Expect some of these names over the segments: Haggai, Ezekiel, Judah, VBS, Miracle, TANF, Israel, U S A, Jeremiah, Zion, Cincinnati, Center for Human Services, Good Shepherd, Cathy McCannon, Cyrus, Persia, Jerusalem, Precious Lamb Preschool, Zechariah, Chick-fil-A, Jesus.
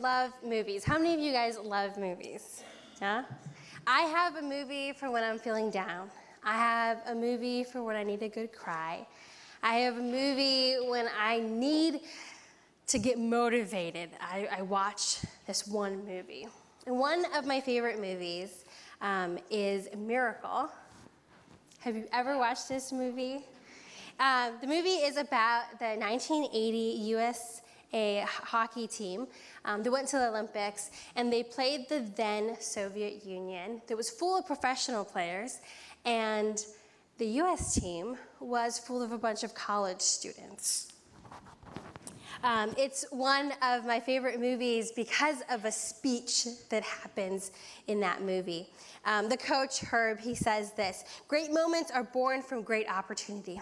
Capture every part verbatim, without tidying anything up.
love movies. How many of you guys love movies? Yeah? I have a movie for when I'm feeling down. I have a movie for when I need a good cry. I have a movie when I need to get motivated. I, I watch this one movie. And one of my favorite movies um, is Miracle. Have you ever watched this movie? Uh, the movie is about the nineteen eighty U S A hockey team um, that went to the Olympics, and they played the then Soviet Union that was full of professional players, and the U S team was full of a bunch of college students. Um, it's one of my favorite movies because of a speech that happens in that movie. Um, the coach, Herb, he says this: "Great moments are born from great opportunity."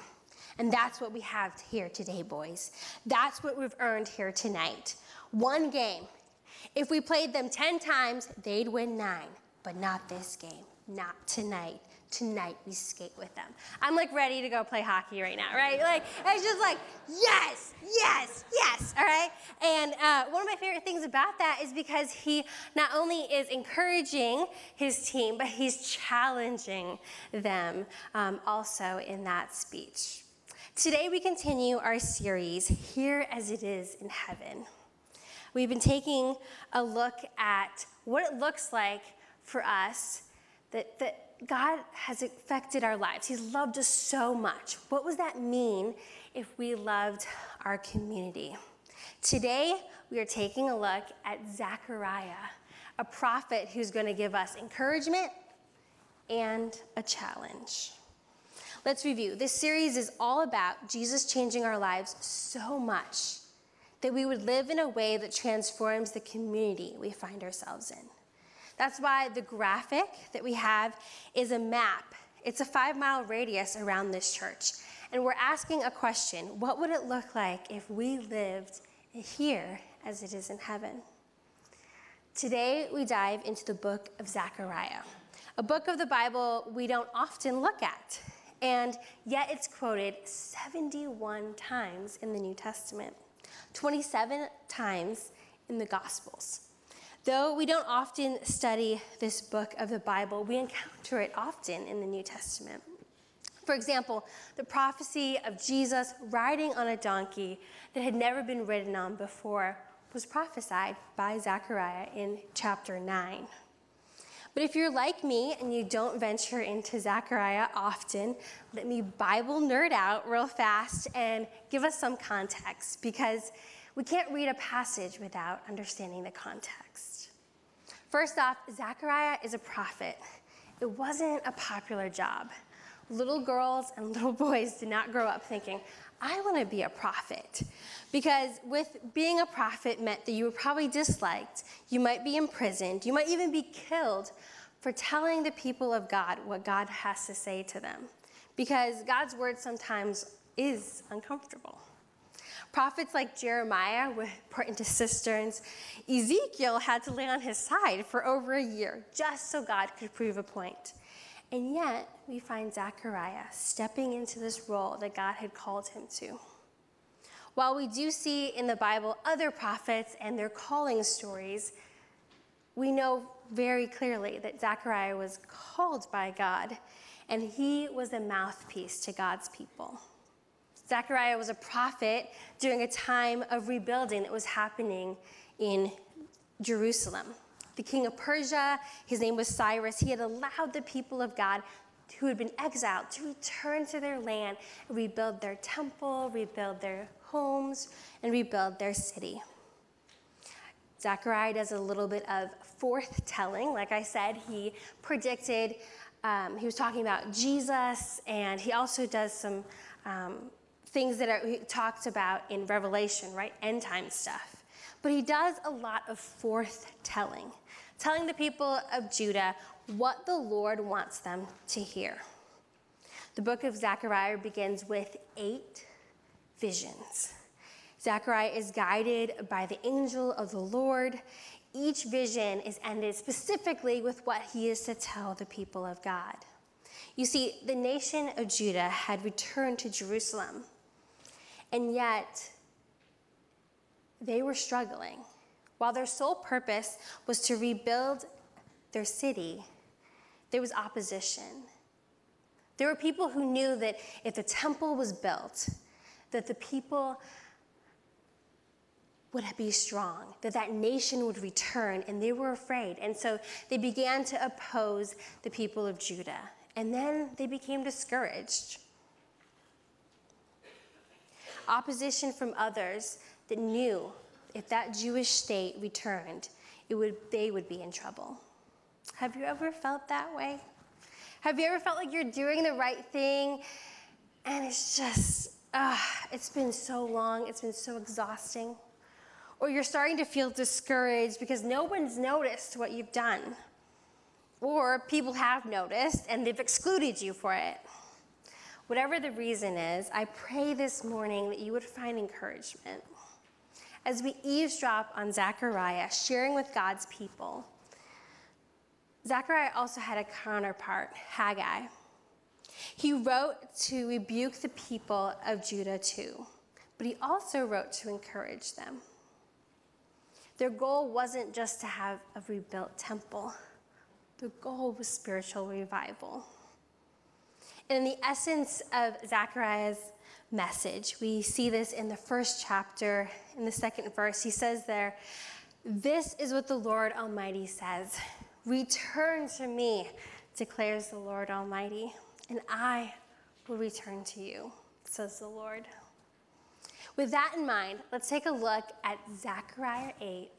And that's what we have here today, boys. That's what we've earned here tonight. One game. If we played them ten times, they'd win nine. But not this game. Not tonight. Tonight we skate with them. I'm like ready to go play hockey right now, right? Like, it's just like, yes, yes, yes, all right? And uh, one of my favorite things about that is because he not only is encouraging his team, but he's challenging them um, also in that speech. Today we continue our series, Here as It Is in Heaven. We've been taking a look at what it looks like for us that, that God has affected our lives. He's loved us so much. What does that mean if we loved our community? Today, we are taking a look at Zechariah, a prophet who's going to give us encouragement and a challenge. Let's review. This series is all about Jesus changing our lives so much that we would live in a way that transforms the community we find ourselves in. That's why the graphic that we have is a map. It's a five-mile radius around this church. And we're asking a question: what would it look like if we lived here as it is in heaven? Today, we dive into the book of Zechariah, a book of the Bible we don't often look at, and yet it's quoted seventy-one times in the New Testament, twenty-seven times in the Gospels. Though we don't often study this book of the Bible, we encounter it often in the New Testament. For example, the prophecy of Jesus riding on a donkey that had never been ridden on before was prophesied by Zechariah in chapter nine. But if you're like me and you don't venture into Zechariah often, let me Bible nerd out real fast and give us some context, because we can't read a passage without understanding the context. First off, Zechariah is a prophet. It wasn't a popular job. Little girls and little boys did not grow up thinking, I want to be a prophet. Because with being a prophet meant that you were probably disliked, you might be imprisoned, you might even be killed for telling the people of God what God has to say to them. Because God's word sometimes is uncomfortable. Prophets like Jeremiah were put into cisterns. Ezekiel had to lay on his side for over a year just so God could prove a point. And yet, we find Zechariah stepping into this role that God had called him to. While we do see in the Bible other prophets and their calling stories, we know very clearly that Zechariah was called by God, and he was a mouthpiece to God's people. Zechariah was a prophet during a time of rebuilding that was happening in Jerusalem. The king of Persia, his name was Cyrus, he had allowed the people of God who had been exiled to return to their land, rebuild their temple, rebuild their homes, and rebuild their city. Zechariah does a little bit of forth-telling. Like I said, he predicted, um, he was talking about Jesus, and he also does some um, things that are talked about in Revelation, right? End time stuff. But he does a lot of forth-telling, telling the people of Judah what the Lord wants them to hear. The book of Zechariah begins with eight visions. Zechariah is guided by the angel of the Lord. Each vision is ended specifically with what he is to tell the people of God. You see, the nation of Judah had returned to Jerusalem, and yet they were struggling While their sole purpose was to rebuild their city, there was opposition. There were people who knew that if the temple was built, that the people would be strong, that that nation would return, and they were afraid. And so they began to oppose the people of Judah. And then they became discouraged. Opposition from others that knew if that Jewish state returned, it would, they would be in trouble. Have you ever felt that way? Have you ever felt like you're doing the right thing and it's just, uh, it's been so long, it's been so exhausting? Or you're starting to feel discouraged because no one's noticed what you've done. Or people have noticed and they've excluded you for it. Whatever the reason is, I pray this morning that you would find encouragement. As we eavesdrop on Zechariah, sharing with God's people, Zechariah also had a counterpart, Haggai. He wrote to rebuke the people of Judah too, but he also wrote to encourage them. Their goal wasn't just to have a rebuilt temple. The goal was spiritual revival. And in the essence of Zechariah's message, we see this in the first chapter, in the second verse. He says there, "This is what the Lord Almighty says. Return to me, declares the Lord Almighty, and I will return to you, says the Lord." With that in mind, let's take a look at Zechariah eight,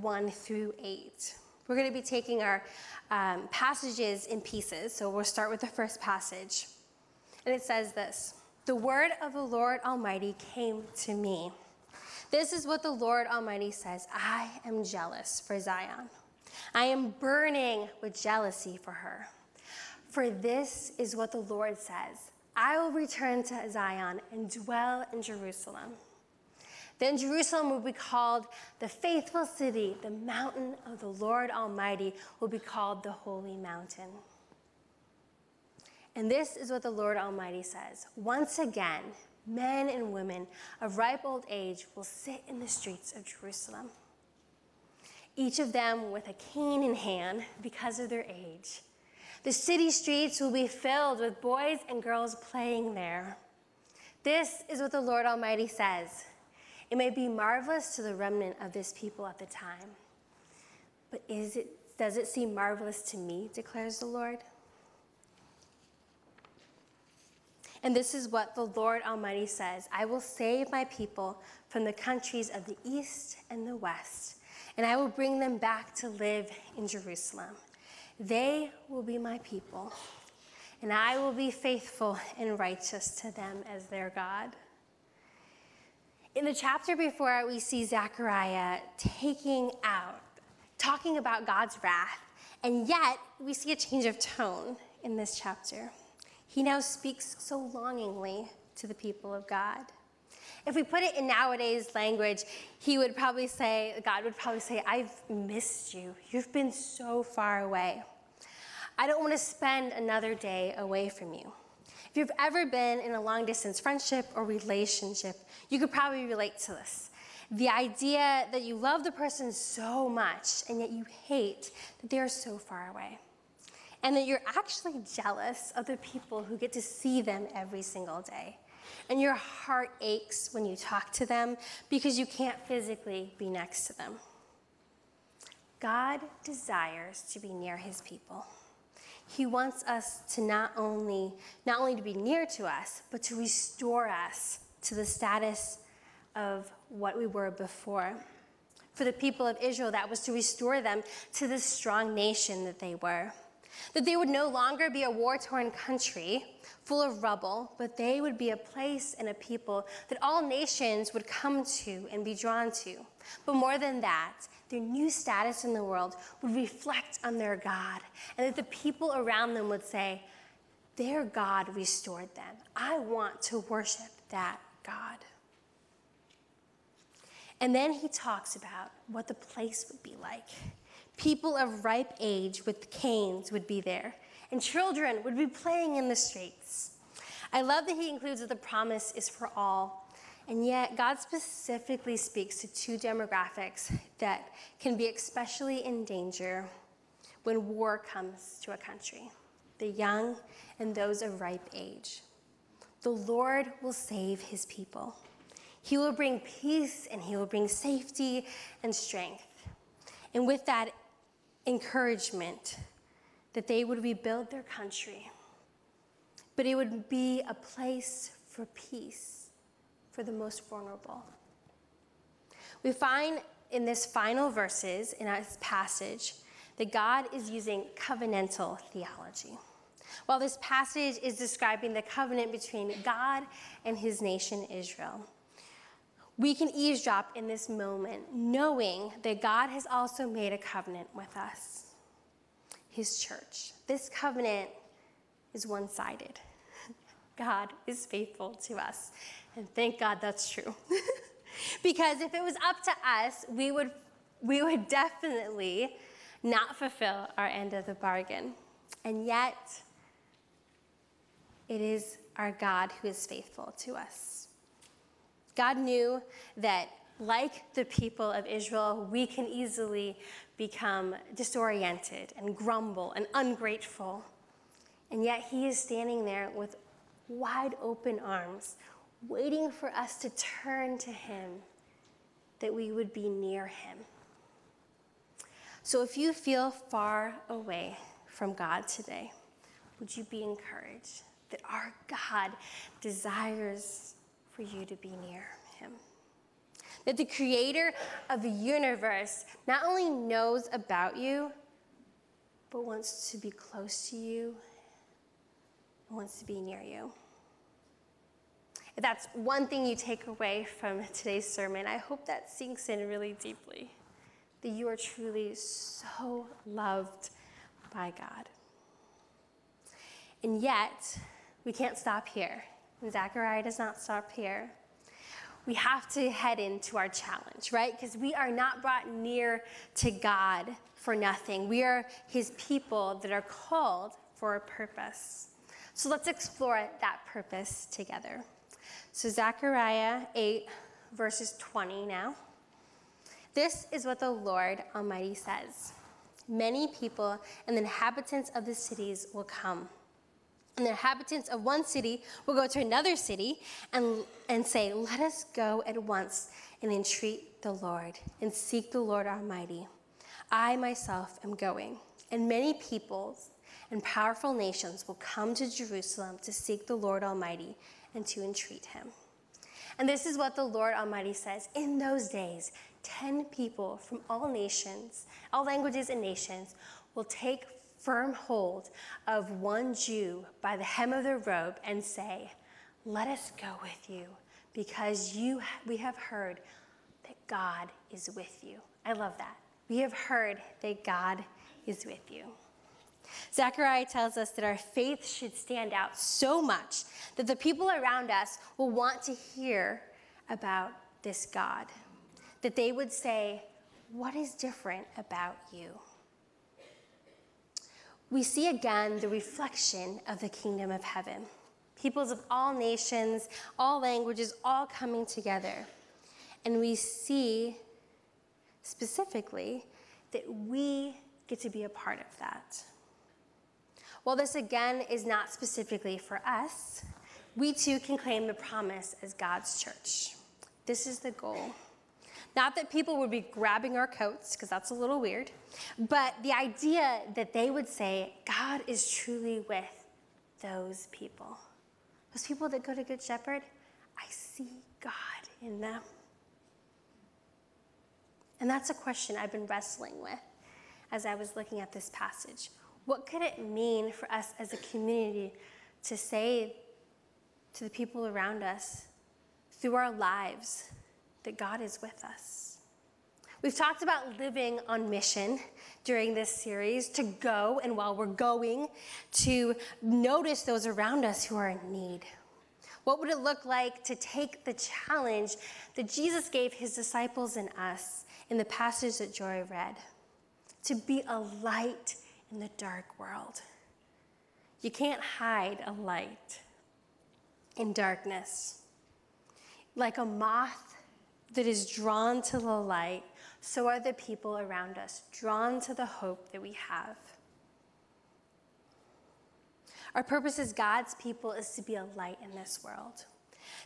one through eight. We're going to be taking our um, passages in pieces, so we'll start with the first passage. And it says this, "The word of the Lord Almighty came to me. This is what the Lord Almighty says, I am jealous for Zion. I am burning with jealousy for her. For this is what the Lord says, I will return to Zion and dwell in Jerusalem. Then Jerusalem will be called the faithful city, the mountain of the Lord Almighty will be called the holy mountain. And this is what the Lord Almighty says, once again, men and women of ripe old age will sit in the streets of Jerusalem, each of them with a cane in hand because of their age. The city streets will be filled with boys and girls playing there. This is what the Lord Almighty says. It may be marvelous to the remnant of this people at the time, but is it, does it seem marvelous to me, declares the Lord? And this is what the Lord Almighty says. I will save my people from the countries of the east and the west, and I will bring them back to live in Jerusalem. They will be my people, and I will be faithful and righteous to them as their God." In the chapter before, we see Zechariah taking out, talking about God's wrath, and yet we see a change of tone in this chapter. He now speaks so longingly to the people of God. If we put it in nowadays language, he would probably say, God would probably say, I've missed you. You've been so far away. I don't want to spend another day away from you. If you've ever been in a long-distance friendship or relationship, you could probably relate to this. The idea that you love the person so much, and yet you hate that they are so far away. And that you're actually jealous of the people who get to see them every single day. And your heart aches when you talk to them because you can't physically be next to them. God desires to be near his people. He wants us to not only, not only to be near to us, but to restore us to the status of what we were before. For the people of Israel, that was to restore them to the strong nation that they were. That they would no longer be a war-torn country full of rubble, but they would be a place and a people that all nations would come to and be drawn to. But more than that, their new status in the world would reflect on their God, and that the people around them would say, their God restored them. I want to worship that God. And then he talks about what the place would be like. People of ripe age with canes would be there, and children would be playing in the streets. I love that he includes that the promise is for all, And yet God specifically speaks to two demographics that can be especially in danger when war comes to a country, the young and those of ripe age. The Lord will save his people. He will bring peace and he will bring safety and strength. And with that encouragement, that they would rebuild their country, but it would be a place for peace for the most vulnerable. We find in this final verses, in our passage, that God is using covenantal theology. While this passage is describing the covenant between God and his nation Israel, we can eavesdrop in this moment, knowing that God has also made a covenant with us, his church. This covenant is one-sided. God is faithful to us, and thank God that's true. Because if it was up to us, we would, we would definitely not fulfill our end of the bargain. And yet, it is our God who is faithful to us. God knew that, like the people of Israel, we can easily become disoriented and grumble and ungrateful. And yet he is standing there with wide open arms, waiting for us to turn to him, that we would be near him. So if you feel far away from God today, would you be encouraged that our God desires for you to be near him? That the creator of the universe not only knows about you, but wants to be close to you and wants to be near you. If that's one thing you take away from today's sermon, I hope that sinks in really deeply, that you are truly so loved by God. And yet, we can't stop here. And Zechariah does not stop here. We have to head into our challenge, right? Because we are not brought near to God for nothing. We are his people that are called for a purpose. So let's explore that purpose together. So Zechariah eight, verses twenty now. This is what the Lord Almighty says. Many people and the inhabitants of the cities will come. And the inhabitants of one city will go to another city and, and say, let us go at once and entreat the Lord and seek the Lord Almighty. I myself am going, and many peoples and powerful nations will come to Jerusalem to seek the Lord Almighty and to entreat him. And this is what the Lord Almighty says. In those days, ten people from all nations, all languages and nations, will take firm hold of one Jew by the hem of their robe and say, let us go with you, because you we have heard that God is with you. I love that. We have heard that God is with you. Zechariah tells us that our faith should stand out so much that the people around us will want to hear about this God, that they would say, what is different about you? We see again the reflection of the kingdom of heaven. Peoples of all nations, all languages, all coming together. And we see specifically that we get to be a part of that. While this again is not specifically for us, we too can claim the promise as God's church. This is the goal. Not that people would be grabbing our coats, because that's a little weird, but the idea that they would say, God is truly with those people. Those people that go to Good Shepherd, I see God in them. And that's a question I've been wrestling with as I was looking at this passage. What could it mean for us as a community to say to the people around us through our lives that God is with us? We've talked about living on mission during this series, to go, and while we're going, to notice those around us who are in need. What would it look like to take the challenge that Jesus gave his disciples and us in the passage that Joy read, to be a light in the dark world? You can't hide a light in darkness. Like a moth that is drawn to the light, so are the people around us, drawn to the hope that we have. Our purpose as God's people is to be a light in this world.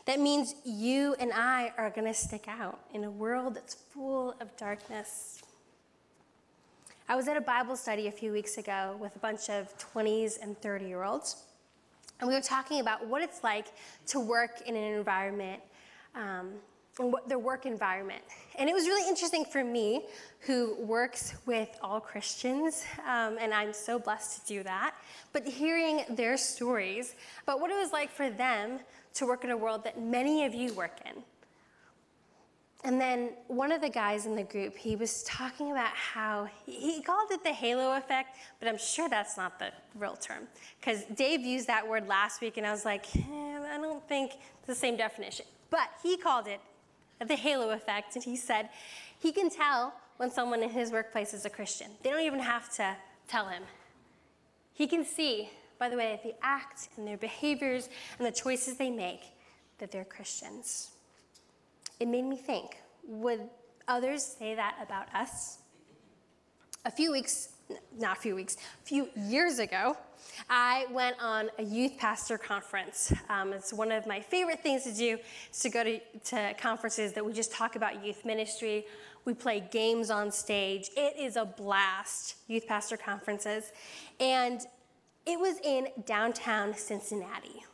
That means you and I are going to stick out in a world that's full of darkness. I was at a Bible study a few weeks ago with a bunch of twenties and thirty-year-olds, and we were talking about what it's like to work in an environment, um, what their work environment. And it was really interesting for me, who works with all Christians, um, and I'm so blessed to do that, but hearing their stories about what it was like for them to work in a world that many of you work in. And then one of the guys in the group, he was talking about how, he called it the halo effect, but I'm sure that's not the real term, because Dave used that word last week, and I was like, eh, I don't think it's the same definition. But he called it the halo effect, and he said he can tell when someone in his workplace is a Christian. They don't even have to tell him. He can see by the way that they act and their behaviors and the choices they make that they're Christians. It made me think, would others say that about us? A few weeks, not a few weeks, a few years ago, I went on a youth pastor conference. Um, it's one of my favorite things to do, is to go to, to conferences that we just talk about youth ministry. We play games on stage. It is a blast, youth pastor conferences. And it was in downtown Cincinnati.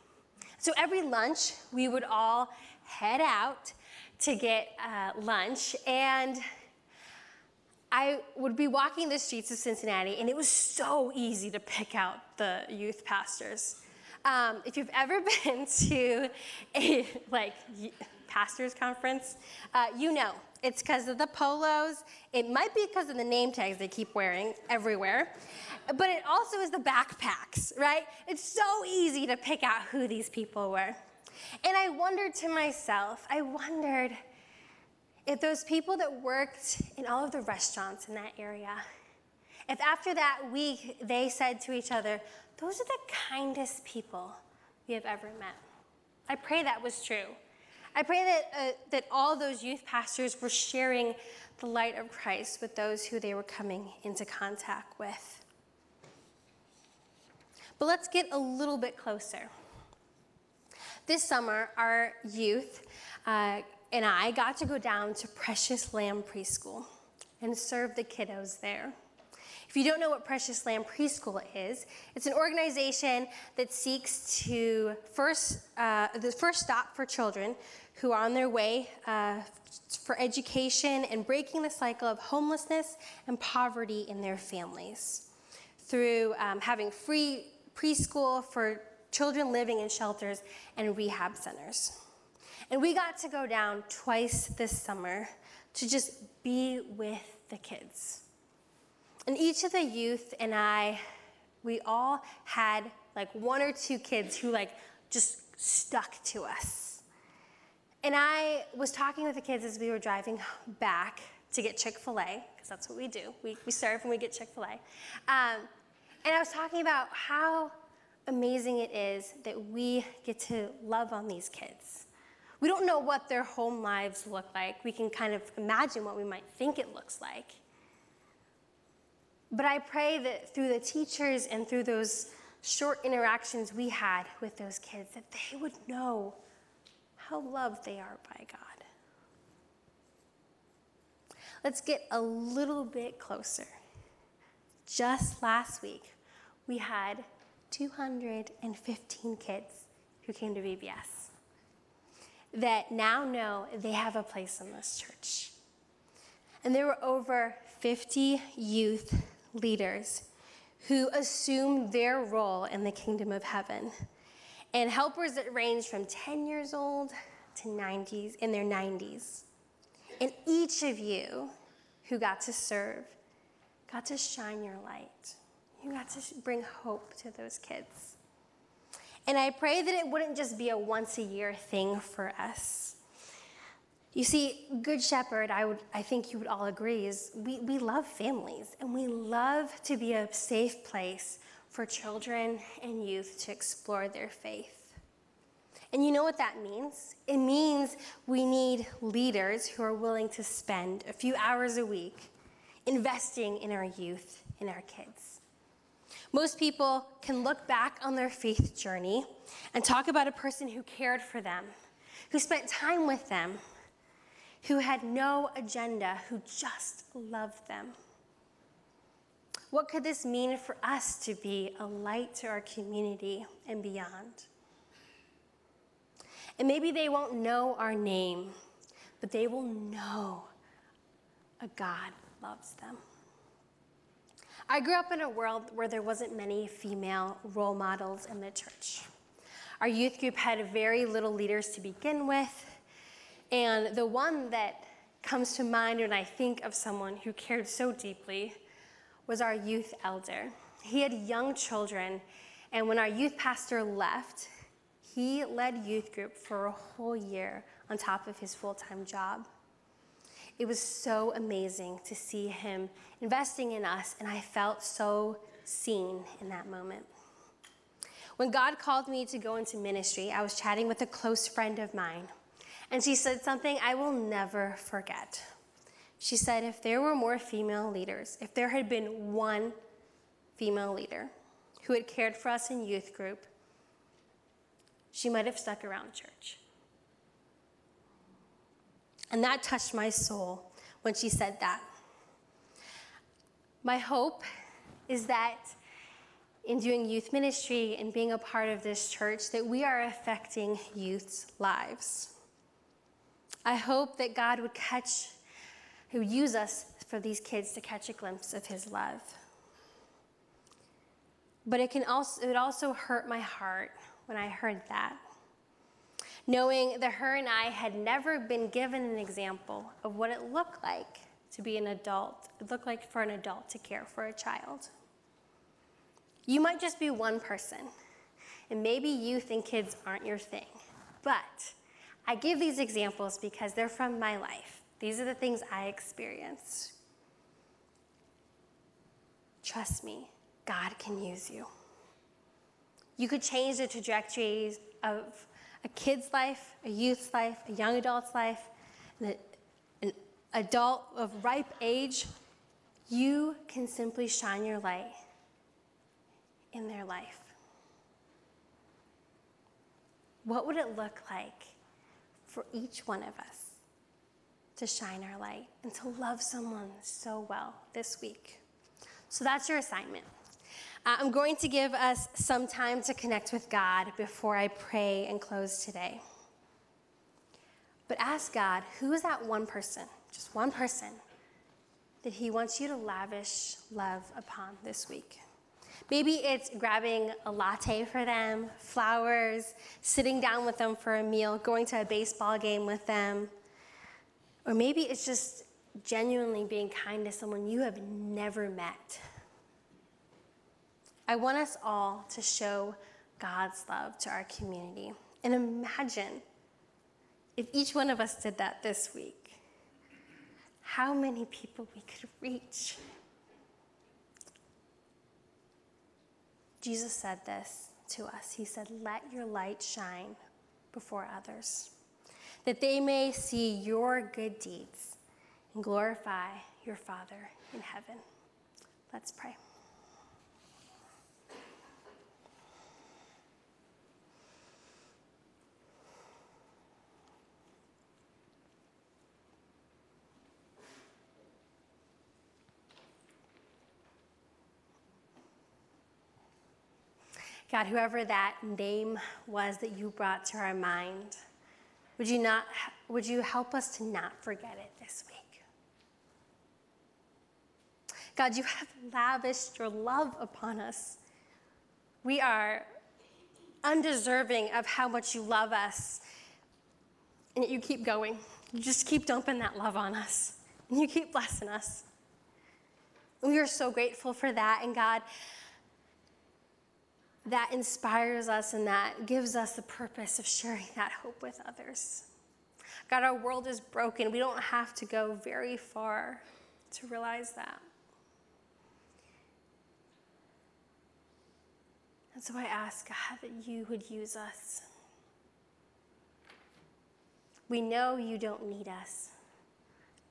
So every lunch, we would all head out to get uh, lunch, and I would be walking the streets of Cincinnati, and it was so easy to pick out the youth pastors. Um, if you've ever been to a like pastors conference, uh, you know it's because of the polos. It might be because of the name tags they keep wearing everywhere, but it also is the backpacks, right? It's so easy to pick out who these people were. And I wondered to myself, I wondered if those people that worked in all of the restaurants in that area, if after that week they said to each other, those are the kindest people we have ever met. I pray that was true. I pray that, uh, that all those youth pastors were sharing the light of Christ with those who they were coming into contact with. But let's get a little bit closer. This summer, our youth uh, and I got to go down to Precious Lamb Preschool and serve the kiddos there. If you don't know what Precious Lamb Preschool is, it's an organization that seeks to first, uh, the first stop for children who are on their way uh, for education and breaking the cycle of homelessness and poverty in their families through um, having free preschool for children living in shelters and rehab centers. And we got to go down twice this summer to just be with the kids. And each of the youth and I, we all had like one or two kids who like just stuck to us. And I was talking with the kids as we were driving back to get Chick-fil-A, because that's what we do. We, we serve and we get Chick-fil-A. Um, and I was talking about how amazing it is that we get to love on these kids. We don't know what their home lives look like. We can kind of imagine what we might think it looks like. But I pray that through the teachers and through those short interactions we had with those kids, that they would know how loved they are by God. Let's get a little bit closer. Just last week, we had two hundred fifteen kids who came to V B S that now know they have a place in this church. And there were over fifty youth leaders who assumed their role in the kingdom of heaven, and helpers that ranged from ten years old to nineties, in their nineties. And each of you who got to serve got to shine your light. You got to bring hope to those kids. And I pray that it wouldn't just be a once-a-year thing for us. You see, Good Shepherd, I would, I think you would all agree, is we, we love families, and we love to be a safe place for children and youth to explore their faith. And you know what that means? It means we need leaders who are willing to spend a few hours a week investing in our youth, in our kids. Most people can look back on their faith journey and talk about a person who cared for them, who spent time with them, who had no agenda, who just loved them. What could this mean for us to be a light to our community and beyond? And maybe they won't know our name, but they will know a God loves them. I grew up in a world where there wasn't many female role models in the church. Our youth group had very little leaders to begin with, and the one that comes to mind when I think of someone who cared so deeply was our youth elder. He had young children, and when our youth pastor left, he led youth group for a whole year on top of his full-time job. It was so amazing to see him investing in us, and I felt so seen in that moment. When God called me to go into ministry, I was chatting with a close friend of mine, and she said something I will never forget. She said, if there were more female leaders, if there had been one female leader who had cared for us in youth group, she might have stuck around church. And that touched my soul when she said that. My hope is that in doing youth ministry and being a part of this church, that we are affecting youth's lives. I hope that God would catch, who use us for these kids to catch a glimpse of his love. But it can also, it also hurt my heart when I heard that, knowing that her and I had never been given an example of what it looked like to be an adult, it looked like for an adult to care for a child. You might just be one person, and maybe youth and kids aren't your thing, but I give these examples because they're from my life. These are the things I experienced. Trust me, God can use you. You could change the trajectories of a kid's life, a youth's life, a young adult's life, an adult of ripe age. You can simply shine your light in their life. What would it look like for each one of us to shine our light and to love someone so well this week? So that's your assignment. Uh, I'm going to give us some time to connect with God before I pray and close today. But ask God, who is that one person, just one person, that he wants you to lavish love upon this week? Maybe it's grabbing a latte for them, flowers, sitting down with them for a meal, going to a baseball game with them. Or maybe it's just genuinely being kind to someone you have never met. I want us all to show God's love to our community. And imagine if each one of us did that this week, how many people we could reach. Jesus said this to us. He said, let your light shine before others, that they may see your good deeds and glorify your Father in heaven. Let's pray. God, whoever that name was that you brought to our mind, Would you, not, would you help us to not forget it this week? God, you have lavished your love upon us. We are undeserving of how much you love us, and yet you keep going. You just keep dumping that love on us, and you keep blessing us. We are so grateful for that, and God, that inspires us and that gives us the purpose of sharing that hope with others. God, our world is broken. We don't have to go very far to realize that. And so I ask, God, that you would use us We know you don't need us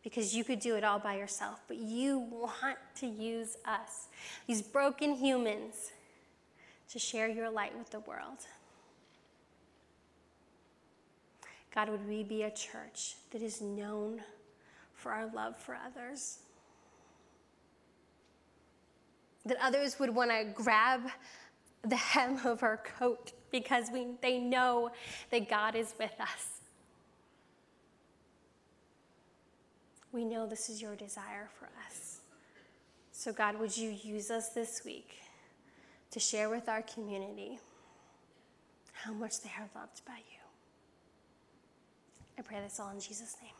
because you could do it all by yourself, but you want to use us, these broken humans, to share your light with the world. God, would we be a church that is known for our love for others? That others would want to grab the hem of our coat because we, they know that God is with us. We know this is your desire for us. So God, would you use us this week to share with our community how much they are loved by you? I pray this all in Jesus' name.